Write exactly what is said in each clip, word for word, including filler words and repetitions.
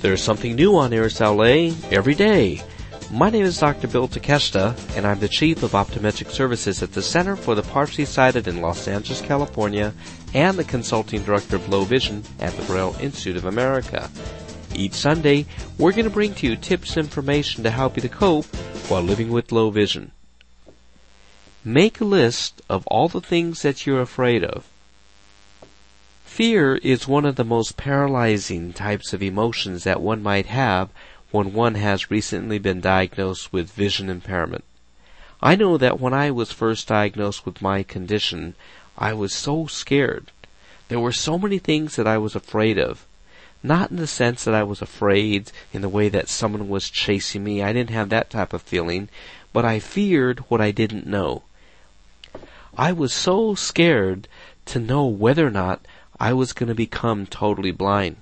There's something new on Aires L A every day. My name is Doctor Bill Takeshita, and I'm the Chief of Optometric Services at the Center for the Partially Sighted in Los Angeles, California, and the Consulting Director of Low Vision at the Braille Institute of America. Each Sunday, we're going to bring to you tips and information to help you to cope while living with low vision. Make a list of all the things that you're afraid of. Fear is one of the most paralyzing types of emotions that one might have when one has recently been diagnosed with vision impairment. I know that when I was first diagnosed with my condition, I was so scared. There were so many things that I was afraid of. Not in the sense that I was afraid in the way that someone was chasing me. I didn't have that type of feeling, but I feared what I didn't know. I was so scared to know whether or not I was going to become totally blind.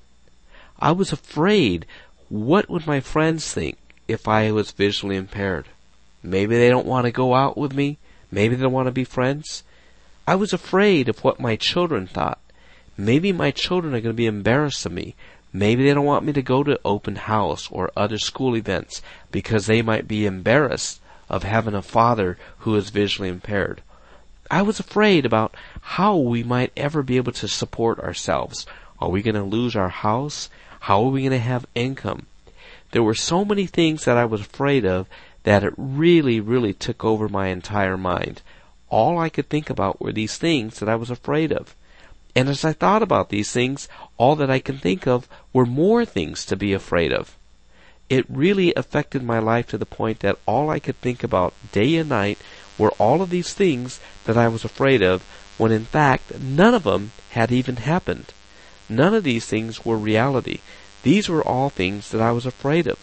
I was afraid, what would my friends think if I was visually impaired? Maybe they don't want to go out with me. Maybe they don't want to be friends. I was afraid of what my children thought. Maybe my children are going to be embarrassed of me. Maybe they don't want me to go to open house or other school events because they might be embarrassed of having a father who is visually impaired. I was afraid about how we might ever be able to support ourselves. Are we going to lose our house? How are we going to have income? There were so many things that I was afraid of that it really, really took over my entire mind. All I could think about were these things that I was afraid of. And as I thought about these things, all that I can think of were more things to be afraid of. It really affected my life to the point that all I could think about day and night were all of these things that I was afraid of, when in fact none of them had even happened. None of these things were reality. These were all things that I was afraid of.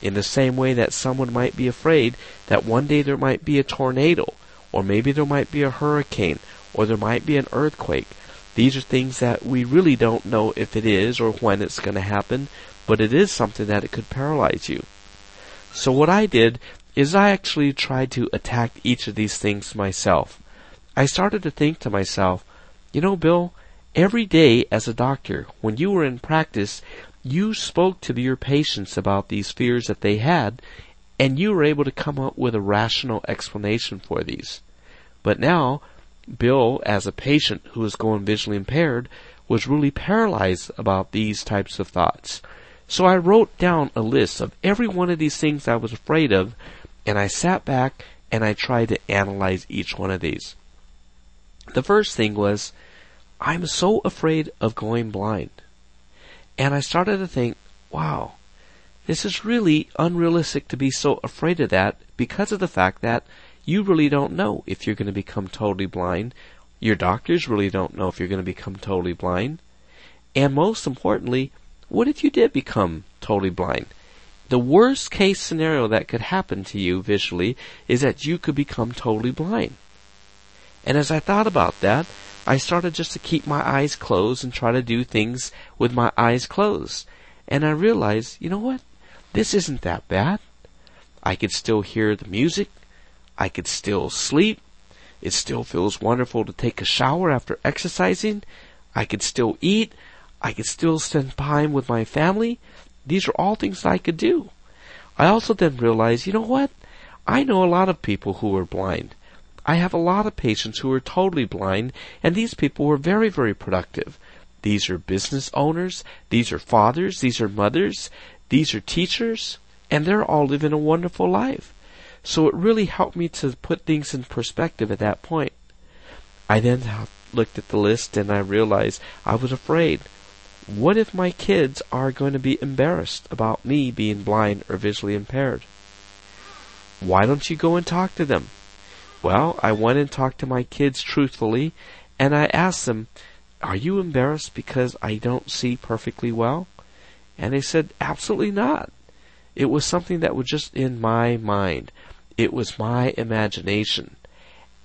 In the same way that someone might be afraid that one day there might be a tornado, or maybe there might be a hurricane, or there might be an earthquake. These are things that we really don't know if it is or when it's going to happen, but it is something that it could paralyze you. So what I did is I actually tried to attack each of these things myself. I started to think to myself, you know, Bill, every day as a doctor, when you were in practice, you spoke to your patients about these fears that they had, and you were able to come up with a rational explanation for these. But now, Bill, as a patient who was going visually impaired, was really paralyzed about these types of thoughts. So I wrote down a list of every one of these things I was afraid of, and I sat back and I tried to analyze each one of these. The first thing was, I'm so afraid of going blind. And I started to think, wow, this is really unrealistic to be so afraid of that because of the fact that you really don't know if you're going to become totally blind. Your doctors really don't know if you're going to become totally blind. And most importantly, what if you did become totally blind? The worst case scenario that could happen to you visually is that you could become totally blind. And as I thought about that, I started just to keep my eyes closed and try to do things with my eyes closed. And I realized, you know what? This isn't that bad. I could still hear the music. I could still sleep. It still feels wonderful to take a shower after exercising. I could still eat. I could still spend time with my family. These are all things that I could do. I also then realized, you know what? I know a lot of people who are blind. I have a lot of patients who are totally blind, and these people were very, very productive. These are business owners. These are fathers. These are mothers. These are teachers. And they're all living a wonderful life. So it really helped me to put things in perspective at that point. I then looked at the list and I realized I was afraid. What if my kids are going to be embarrassed about me being blind or visually impaired? Why don't you go and talk to them? Well, I went and talked to my kids truthfully, and I asked them, are you embarrassed because I don't see perfectly well? And they said, absolutely not. It was something that was just in my mind. It was my imagination.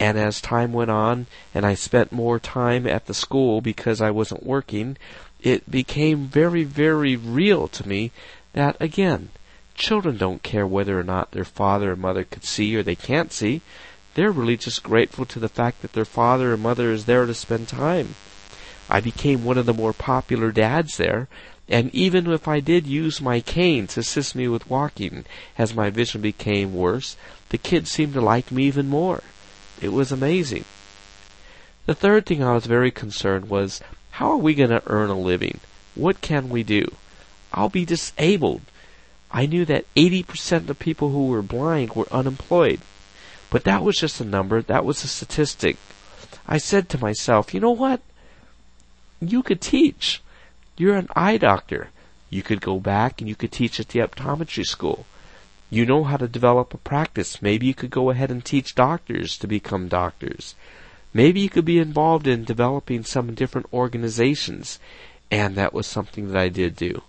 And as time went on, and I spent more time at the school because I wasn't working, it became very, very real to me that, again, children don't care whether or not their father or mother could see or they can't see. They're really just grateful to the fact that their father or mother is there to spend time. I became one of the more popular dads there, and even if I did use my cane to assist me with walking, as my vision became worse, the kids seemed to like me even more. It was amazing. The third thing I was very concerned was, how are we going to earn a living? What can we do? I'll be disabled. I knew that eighty percent of people who were blind were unemployed. But that was just a number. That was a statistic. I said to myself, you know what? You could teach. You're an eye doctor. You could go back and you could teach at the optometry school. You know how to develop a practice. Maybe you could go ahead and teach doctors to become doctors. Maybe you could be involved in developing some different organizations. And that was something that I did do.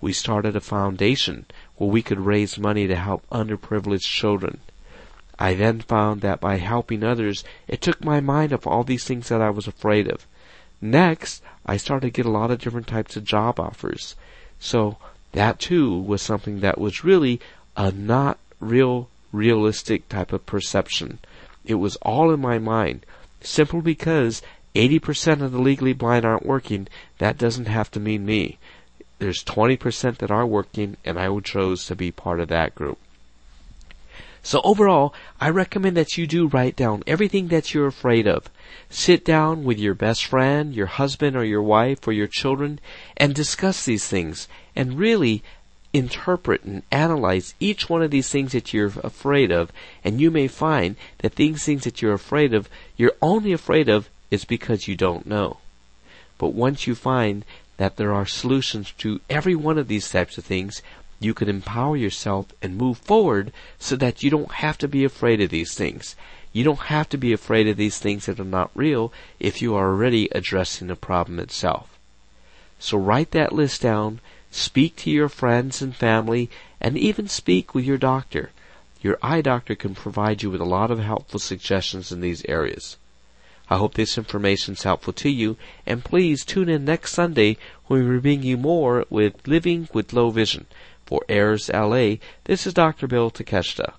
We started a foundation where we could raise money to help underprivileged children. I then found that by helping others, it took my mind off all these things that I was afraid of. Next, I started to get a lot of different types of job offers. So that too was something that was really a not real, realistic type of perception. It was all in my mind, simply because eighty percent of the legally blind aren't working. That doesn't have to mean me. There's twenty percent that are working, and I chose to be part of that group. So overall, I recommend that you do write down everything that you're afraid of. Sit down with your best friend, your husband or your wife or your children, and discuss these things, and really interpret and analyze each one of these things that you're afraid of. And you may find that these things that you're afraid of, you're only afraid of is because you don't know. But once you find that there are solutions to every one of these types of things, you can empower yourself and move forward so that you don't have to be afraid of these things. You don't have to be afraid of these things that are not real if you are already addressing the problem itself. So write that list down, speak to your friends and family, and even speak with your doctor. Your eye doctor can provide you with a lot of helpful suggestions in these areas. I hope this information is helpful to you, and please tune in next Sunday when we bring you more with Living with Low Vision. For Aires L A, this is Doctor Bill Takeshita.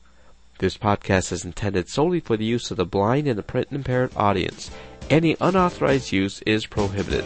This podcast is intended solely for the use of the blind and the print impaired audience. Any unauthorized use is prohibited.